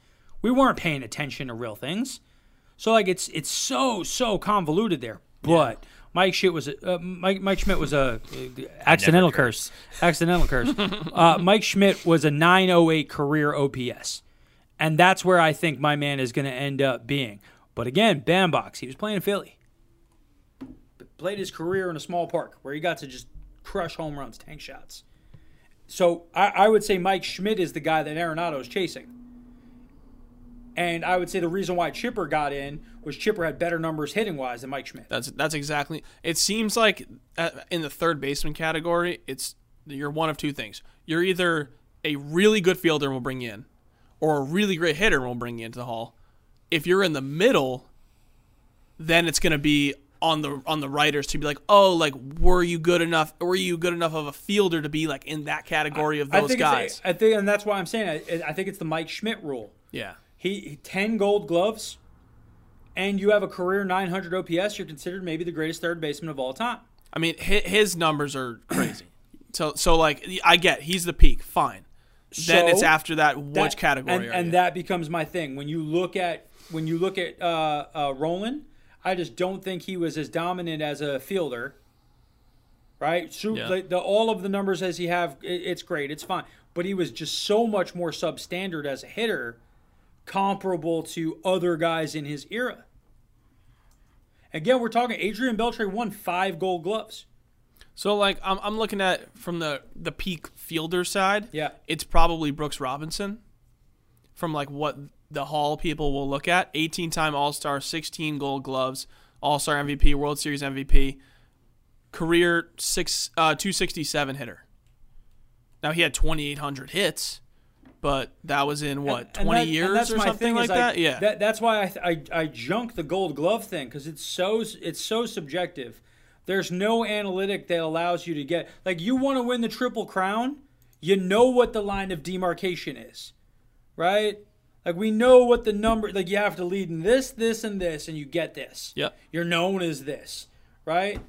We weren't paying attention to real things. So, it's so convoluted there. But... yeah. Mike Schmidt was a accidental curse. Accidental curse. Mike Schmidt was a 908 career OPS, and that's where I think my man is going to end up being. But again, Bambox, he was playing in Philly. Played his career in a small park where he got to just crush home runs, tank shots. So I would say Mike Schmidt is the guy that Arenado is chasing. And I would say the reason why Chipper got in was Chipper had better numbers hitting-wise than Mike Schmidt. That's exactly – it seems like in the third baseman category, you're one of two things. You're either a really good fielder and we'll bring you in, or a really great hitter and we'll bring you into the Hall. If you're in the middle, then it's going to be on the writers to be like, oh, like, were you good enough? Were you good enough of a fielder to be like in that category of those guys? I think that's why I'm saying I think it's the Mike Schmidt rule. Yeah, he 10 Gold Gloves, and you have a career 900 OPS. You're considered maybe the greatest third baseman of all time. I mean, his numbers are crazy. So like, I get he's the peak. Fine. Then so it's after that. Which category? And that becomes my thing when you look at Rolen. I just don't think he was as dominant as a fielder, right? So yeah. All of the numbers as he have, it's great, it's fine. But he was just so much more substandard as a hitter, comparable to other guys in his era. Again, we're talking Adrian Beltre won 5 Gold Gloves. So, like, I'm looking at from the peak fielder side. Yeah, it's probably Brooks Robinson from, like, what – the Hall people will look at. 18-time All-Star, 16 Gold Gloves, All-Star MVP, World Series MVP, career 267 hitter. Now, he had 2,800 hits, but that was in, what, 20 years or something like that? Yeah. That's why I junk the Gold Glove thing, because it's so subjective. There's no analytic that allows you to get – like, you want to win the Triple Crown, you know what the line of demarcation is, right? Like, we know what the number, like, you have to lead in this, this, and this, and you get this. Yeah. You're known as this, right?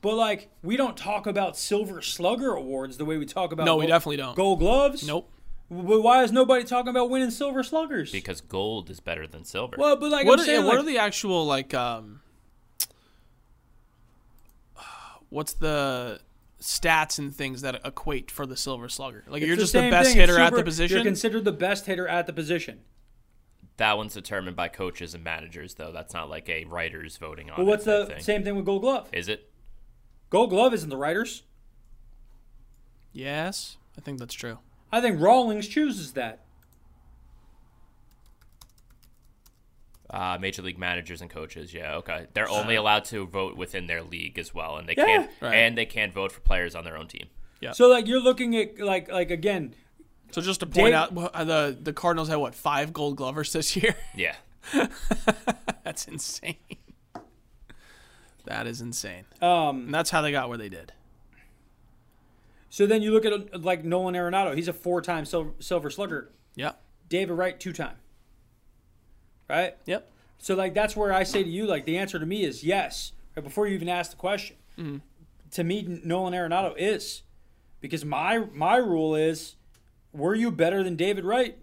But, like, we don't talk about Silver Slugger awards the way we talk about we definitely don't. Gold Gloves. Nope. But why is nobody talking about winning Silver Sluggers? Because gold is better than silver. Well, but, like, what are the actual, like, what's the stats and things that equate for the Silver Slugger? Like, you're just the best hitter at the position? You're considered the best hitter at the position. That one's determined by coaches and managers, though. That's not like a writers voting on it. Well, what's the same thing with Gold Glove? Is it? Gold Glove isn't the writers. Yes, I think that's true. I think Rawlings chooses that. Major league managers and coaches, yeah, okay. They're only allowed to vote within their league as well, and they can't vote for players on their own team. Yeah. So like you're looking at like again. So just to point out, the Cardinals had 5 Gold Glovers this year? Yeah, that's insane. That is insane. And that's how they got where they did. So then you look at like Nolan Arenado. He's a 4-time Silver Slugger. Yeah. David Wright 2-time. Right? Yep. So, like, that's where I say to you, like, the answer to me is yes. Right before you even ask the question. Mm-hmm. To me, Nolan Arenado is. Because my rule is, were you better than David Wright?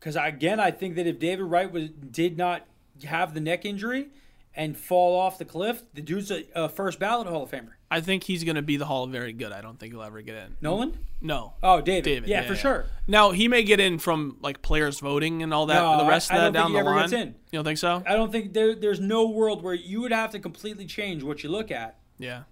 Because, again, I think that if David Wright did not have the neck injury and fall off the cliff, the dude's a first ballot Hall of Famer. I think he's going to be the Hall of Very Good. I don't think he'll ever get in. Nolan? No. Oh, David. Yeah, for sure. Now, he may get in from, like, players voting and all that, the rest of that down the line. You don't think so? I don't think there's no world where you would have to completely change what you look at. Yeah.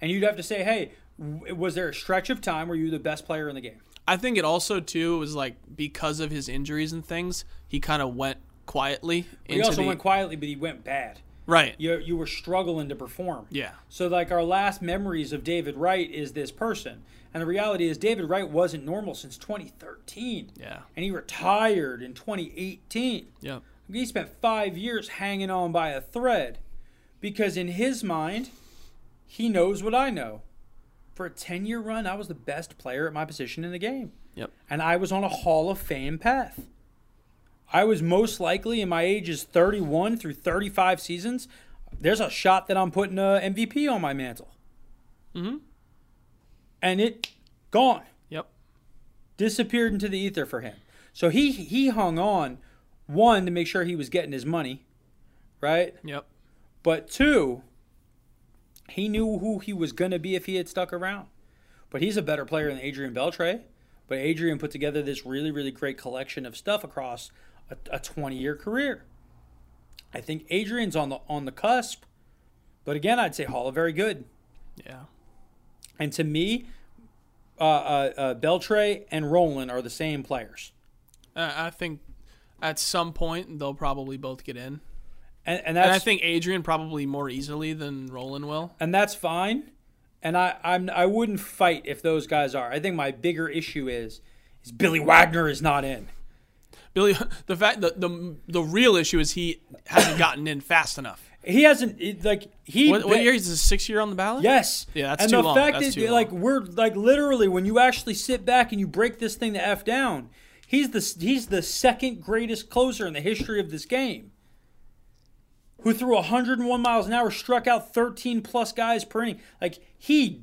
And you'd have to say, hey, was there a stretch of time where you were the best player in the game? I think it also, too, was, like, because of his injuries and things, he kind of went quietly. Went quietly, but he went bad. Right. You were struggling to perform. Yeah. So, like, our last memories of David Wright is this person. And the reality is David Wright wasn't normal since 2013. Yeah. And he retired in 2018. Yeah. He spent 5 years hanging on by a thread because in his mind, he knows what I know. For a 10-year run, I was the best player at my position in the game. Yep. And I was on a Hall of Fame path. I was most likely in my ages 31 through 35 seasons. There's a shot that I'm putting an MVP on my mantle. Mm-hmm. And it gone. Yep. Disappeared into the ether for him. So he hung on, one, to make sure he was getting his money, right? Yep. But two, he knew who he was going to be if he had stuck around. But he's a better player than Adrian Beltre. But Adrian put together this really, really great collection of stuff across a 20-year career. I think Adrian's on the cusp, but again, I'd say Hall of Very Good. Yeah. And to me, Beltre and Rolen are the same players. I think at some point they'll probably both get in, and I think Adrian probably more easily than Rolen will, and that's fine. And I wouldn't fight if those guys are. I think my bigger issue is Billy Wagner is not in. The real issue is he hasn't gotten in fast enough. He hasn't, like, he... What year? He's a six-year on the ballot? Yes. Yeah, that's too long. And the fact that, like, we're, like, literally, when you actually sit back and you break this thing the F down, he's the second greatest closer in the history of this game, who threw 101 miles an hour, struck out 13-plus guys per inning. Like, he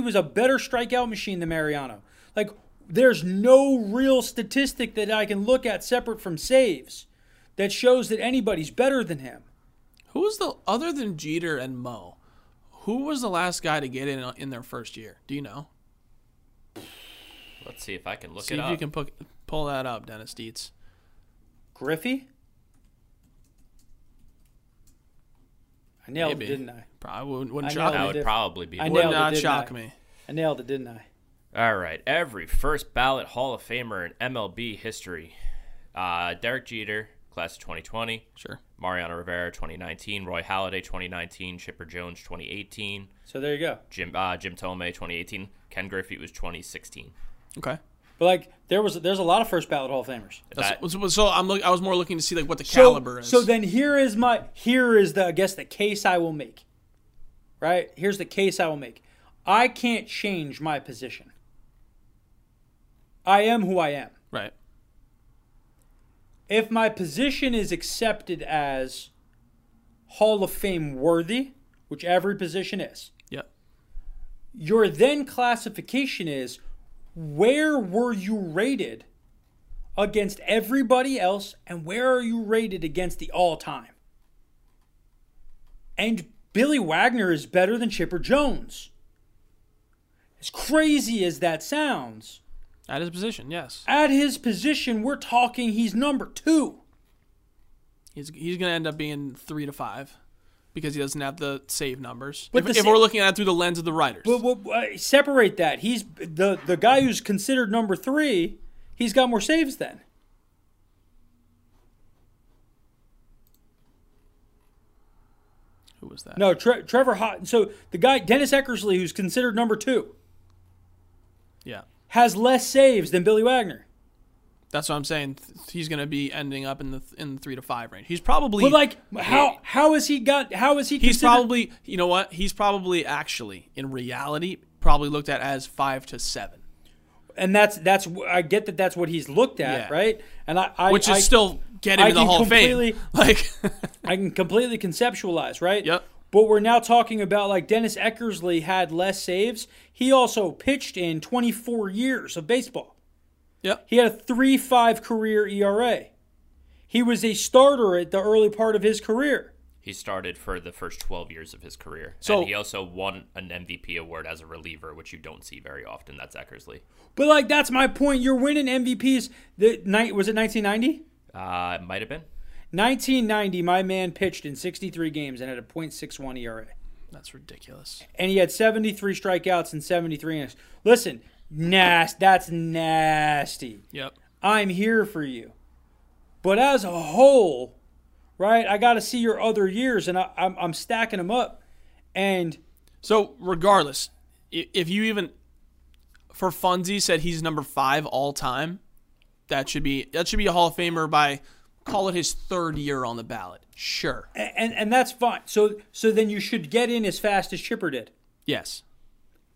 was a better strikeout machine than Mariano. Like, there's no real statistic that I can look at separate from saves that shows that anybody's better than him. Who was the other than Jeter and Mo? Who was the last guy to get in their first year? Do you know? Let's see if I can look it up. See if you can pull that up, Dennis Dietz. Griffey? I nailed it, didn't I? Probably wouldn't shock me. That would probably be. Would not shock me. I nailed it, didn't I? All right. Every first ballot Hall of Famer in MLB history. Derek Jeter, class of 2020. Sure. Mariano Rivera, 2019. Roy Halladay, 2019. Chipper Jones, 2018. So there you go. Jim Thome, 2018. Ken Griffey was 2016. Okay. But like there's a lot of first ballot Hall of Famers. I was more looking to see like what the caliber is. So then here's the case I will make. I can't change my position. I am who I am. Right. If my position is accepted as Hall of Fame worthy, which every position is, yep, your then classification is where were you rated against everybody else and where are you rated against the all-time? And Billy Wagner is better than Chipper Jones. As crazy as that sounds... At his position, yes. At his position, we're talking he's number 2. He's going to end up being 3 to 5 because he doesn't have the save numbers. But if we're looking at it through the lens of the writers. But separate that. He's the guy who's considered number 3, he's got more saves then. Who was that? No, Trevor Hoffman. So the guy, Dennis Eckersley, who's considered number 2. Yeah. Has less saves than Billy Wagner. That's what I'm saying. He's going to be ending up in the 3 to 5 range. He's probably. But like, how has he got? How is he? He's probably. You know what? He's probably actually in reality probably looked at as 5 to 7. And that's I get that. That's what he's looked at, yeah. Right? And which is still getting to the Hall of Fame. Like I can completely conceptualize, right? Yep. But we're now talking about like Dennis Eckersley had less saves. He also pitched in 24 years of baseball. Yep. He had a 3.5 career ERA. He was a starter at the early part of his career. He started for the first 12 years of his career. So, and he also won an MVP award as a reliever, which you don't see very often. That's Eckersley. But like that's my point. You're winning MVPs. Was it 1990? It might have been. 1990, my man pitched in 63 games and had a .61 ERA. That's ridiculous. And he had 73 strikeouts and 73 innings. Listen, that's nasty. Yep. I'm here for you. But as a whole, right, I got to see your other years, and I'm stacking them up. And so regardless, if you even, for funsies, said he's number 5 all time, that should be a Hall of Famer by... Call it his third year on the ballot. Sure. And that's fine. So then you should get in as fast as Chipper did. Yes.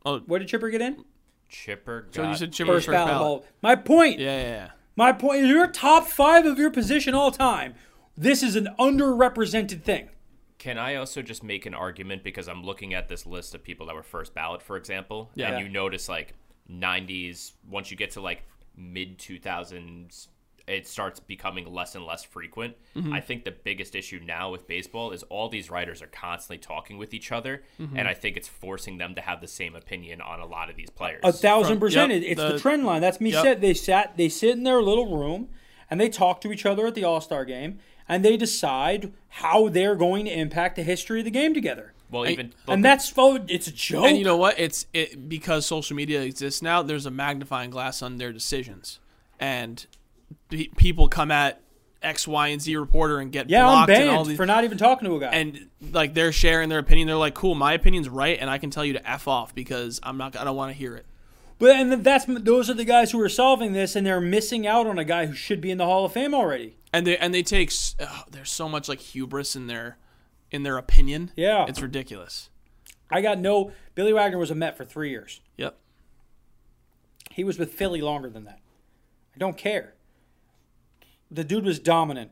Where did Chipper get in? Chipper got in. So you said Chipper's first ballot. My point. Yeah. My point. You're top 5 of your position all time. This is an underrepresented thing. Can I also just make an argument because I'm looking at this list of people that were first ballot, for example, and you notice like 90s, once you get to like mid-2000s, it starts becoming less and less frequent. Mm-hmm. I think the biggest issue now with baseball is all these writers are constantly talking with each other, mm-hmm. and I think it's forcing them to have the same opinion on a lot of these players. 1,000%. Yep, it's the trend line. That's me. Yep. They sit in their little room, and they talk to each other at the All-Star Game, and they decide how they're going to impact the history of the game together. Well, it's a joke. And you know what? It's because social media exists now, there's a magnifying glass on their decisions. And... people come at X, Y, and Z reporter and get blocked. I'm banned and all these, for not even talking to a guy. And like they're sharing their opinion. They're like, cool, my opinion's right, and I can tell you to F off because I don't want to hear it. But and those are the guys who are solving this, and they're missing out on a guy who should be in the Hall of Fame already. And they take there's so much like hubris in their in their opinion. Yeah. It's ridiculous. Billy Wagner was a Met for 3 years. Yep. He was with Philly longer than that. I don't care. The dude was dominant.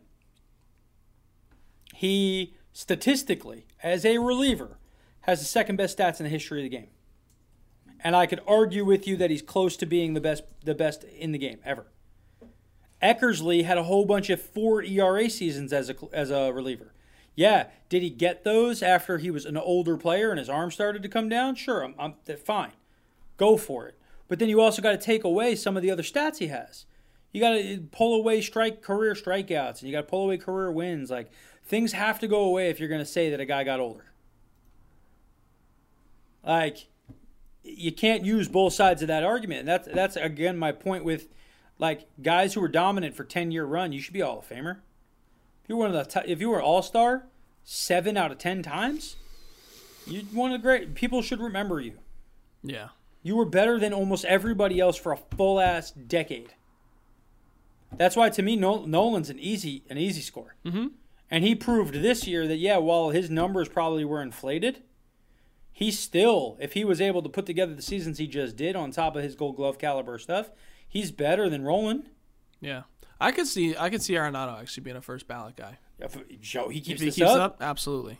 He, statistically, as a reliever, has the second best stats in the history of the game. And I could argue with you that he's close to being the best in the game ever. Eckersley had a whole bunch of 4 ERA seasons as a reliever. Yeah, did he get those after he was an older player and his arm started to come down? Sure, I'm fine. Go for it. But then you also got to take away some of the other stats he has. You got to pull away career strikeouts, and you got to pull away career wins. Like, things have to go away if you're going to say that a guy got older. Like, you can't use both sides of that argument. And that's again my point with, like, guys who were dominant for 10-year run, you should be a Hall of Famer. If you were an All-Star 7 out of 10 times, you won a great. People should remember you. Yeah, you were better than almost everybody else for a full ass decade. That's why, to me, Nolan's an easy score, mm-hmm. And he proved this year that while his numbers probably were inflated, he still, if he was able to put together the seasons he just did on top of his Gold Glove caliber stuff, he's better than Rolen. Yeah, I could see Arenado actually being a first ballot guy. Joe, if he keeps this up, absolutely.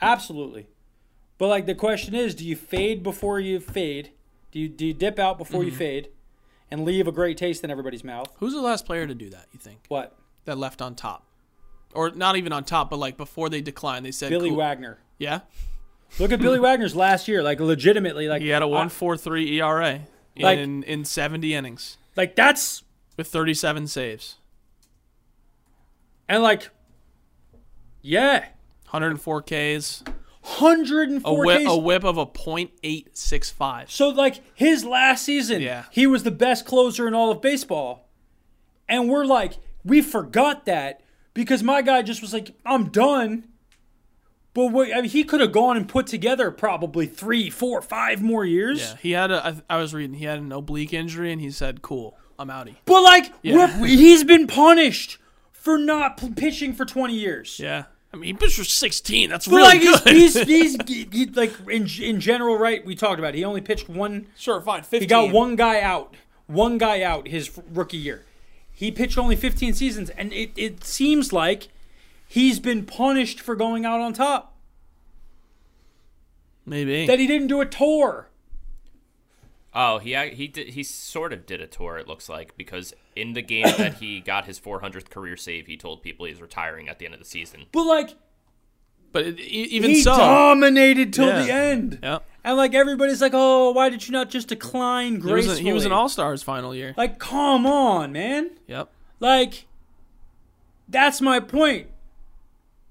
But like, the question is, do you fade before you fade? Do you dip out before mm-hmm. you fade, and leave a great taste in everybody's mouth? Who's the last player to do that, you think? What? That left on top, or not even on top, but like before they declined, they said Billy Wagner. Yeah. Look at Billy Wagner's last year, like legitimately, like he had a 1.43 ERA in 70 innings. Like, that's with 37 saves. And 104 Ks. 104 Ks. A whip of a .865. So his last season, he was the best closer in all of baseball. And we're like, we forgot that because my guy just was like, I'm done. But he could have gone and put together probably 3, 4, 5 more years. Yeah, he had I was reading, he had an oblique injury, and he said, cool, I'm outie. But he's been punished for not pitching for 20 years. Yeah. I mean, he pitched for 16. That's really good. In general, right, we talked about it. He only pitched one. Sure, fine, 15. He got one guy out his rookie year. He pitched only 15 seasons, and it seems like he's been punished for going out on top. Maybe. That he didn't do a tour. Oh, he sort of did a tour, it looks like, because in the game that he got his 400th career save, he told people he's retiring at the end of the season. But he dominated till the end. Yeah. And everybody's like, oh, why did you not just decline gracefully? He was an All-Star's final year. Like, come on, man. Yep. That's my point.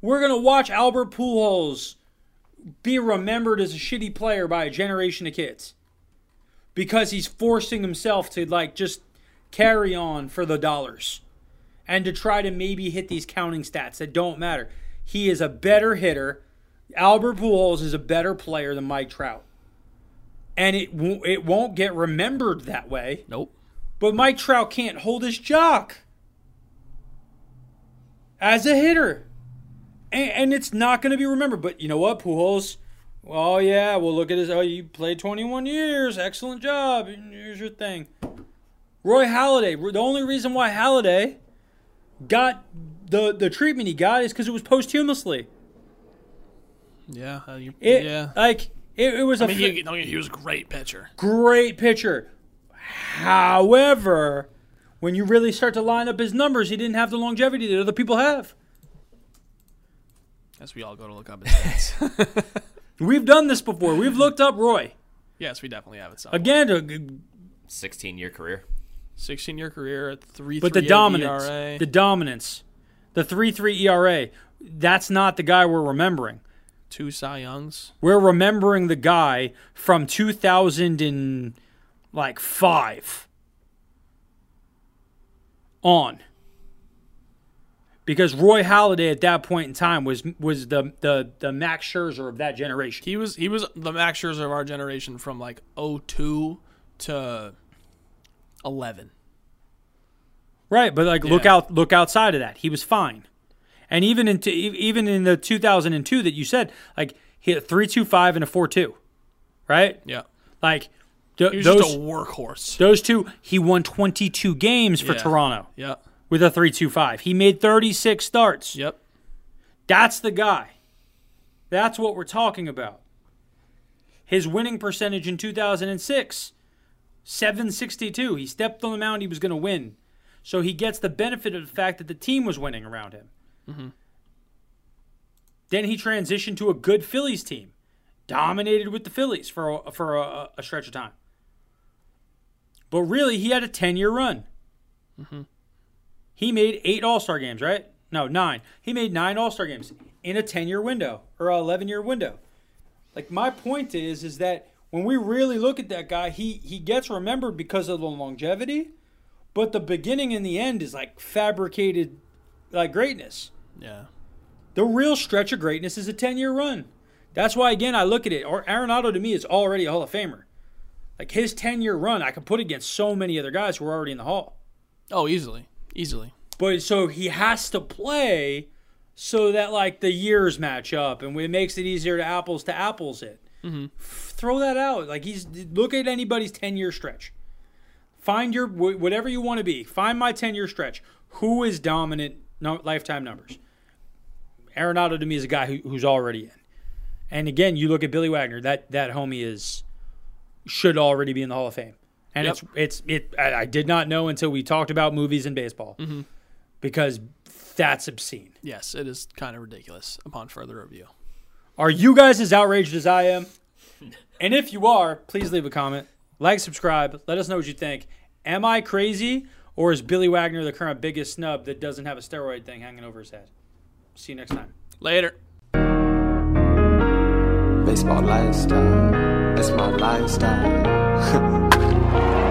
We're going to watch Albert Pujols be remembered as a shitty player by a generation of kids because he's forcing himself to, just carry on for the dollars and to try to maybe hit these counting stats that don't matter. He is a better hitter. Albert Pujols is a better player than Mike Trout. And it won't get remembered that way. Nope. But Mike Trout can't hold his jock as a hitter. And it's not going to be remembered. But you know what, Pujols? Oh, yeah, well, look at his. Oh, you played 21 years. Excellent job. Here's your thing. Roy Halladay. The only reason why Halladay got the treatment he got is because it was posthumously. Yeah. It was he was a great pitcher. Great pitcher. However, when you really start to line up his numbers, he didn't have the longevity that other people have. As we all go to look up his stats. We've done this before. We've looked up Roy. Yes, we definitely have. It again, a 16-year career. 16-year career at 3.38 ERA. But the dominance. The 3.3 ERA. That's not the guy we're remembering. 2 Cy Youngs. We're remembering the guy from 2005 on. Because Roy Halladay at that point in time was the Max Scherzer of that generation. He was the Max Scherzer of our generation from 02 to 11. Right, but look outside of that. He was fine. And even in the 2002 that you said, like he had a 3.25 and a 4.2, right? Yeah. Like he was just a workhorse. Those two, he won 22 games for Toronto. Yeah. With a 3.25, he made 36 starts. Yep. That's the guy. That's what we're talking about. His winning percentage in 2006, 762. He stepped on the mound. He was going to win. So he gets the benefit of the fact that the team was winning around him. Mm-hmm. Then he transitioned to a good Phillies team. Dominated with the Phillies for a stretch of time. But really, he had a 10-year run. Mm-hmm. He made 8 All-Star games, right? No, 9. He made 9 All-Star games in a 10-year window or an 11-year window. Like, my point is that when we really look at that guy, he gets remembered because of the longevity, but the beginning and the end is like fabricated, like, greatness. Yeah. The real stretch of greatness is a 10-year run. That's why, again, I look at it. Arenado, to me, is already a Hall of Famer. Like, his 10-year run, I can put against so many other guys who are already in the Hall. Oh, easily. But so he has to play so that, like, the years match up and it makes it easier to apples it. Mm-hmm. Throw that out. Like, look at anybody's 10-year stretch. Find your, whatever you want to be, find my 10-year stretch. Who is dominant lifetime numbers? Arenado, to me, is a guy who's already in. And again, you look at Billy Wagner. That homie should already be in the Hall of Fame. And yep. It's. I did not know until we talked about movies and baseball, mm-hmm. because that's obscene. Yes, it is kind of ridiculous upon further review. Are you guys as outraged as I am? And if you are, please leave a comment, like, subscribe, let us know what you think. Am I crazy, or is Billy Wagner the current biggest snub that doesn't have a steroid thing hanging over his head? See you next time. Later. Baseball lifestyle. It's my lifestyle.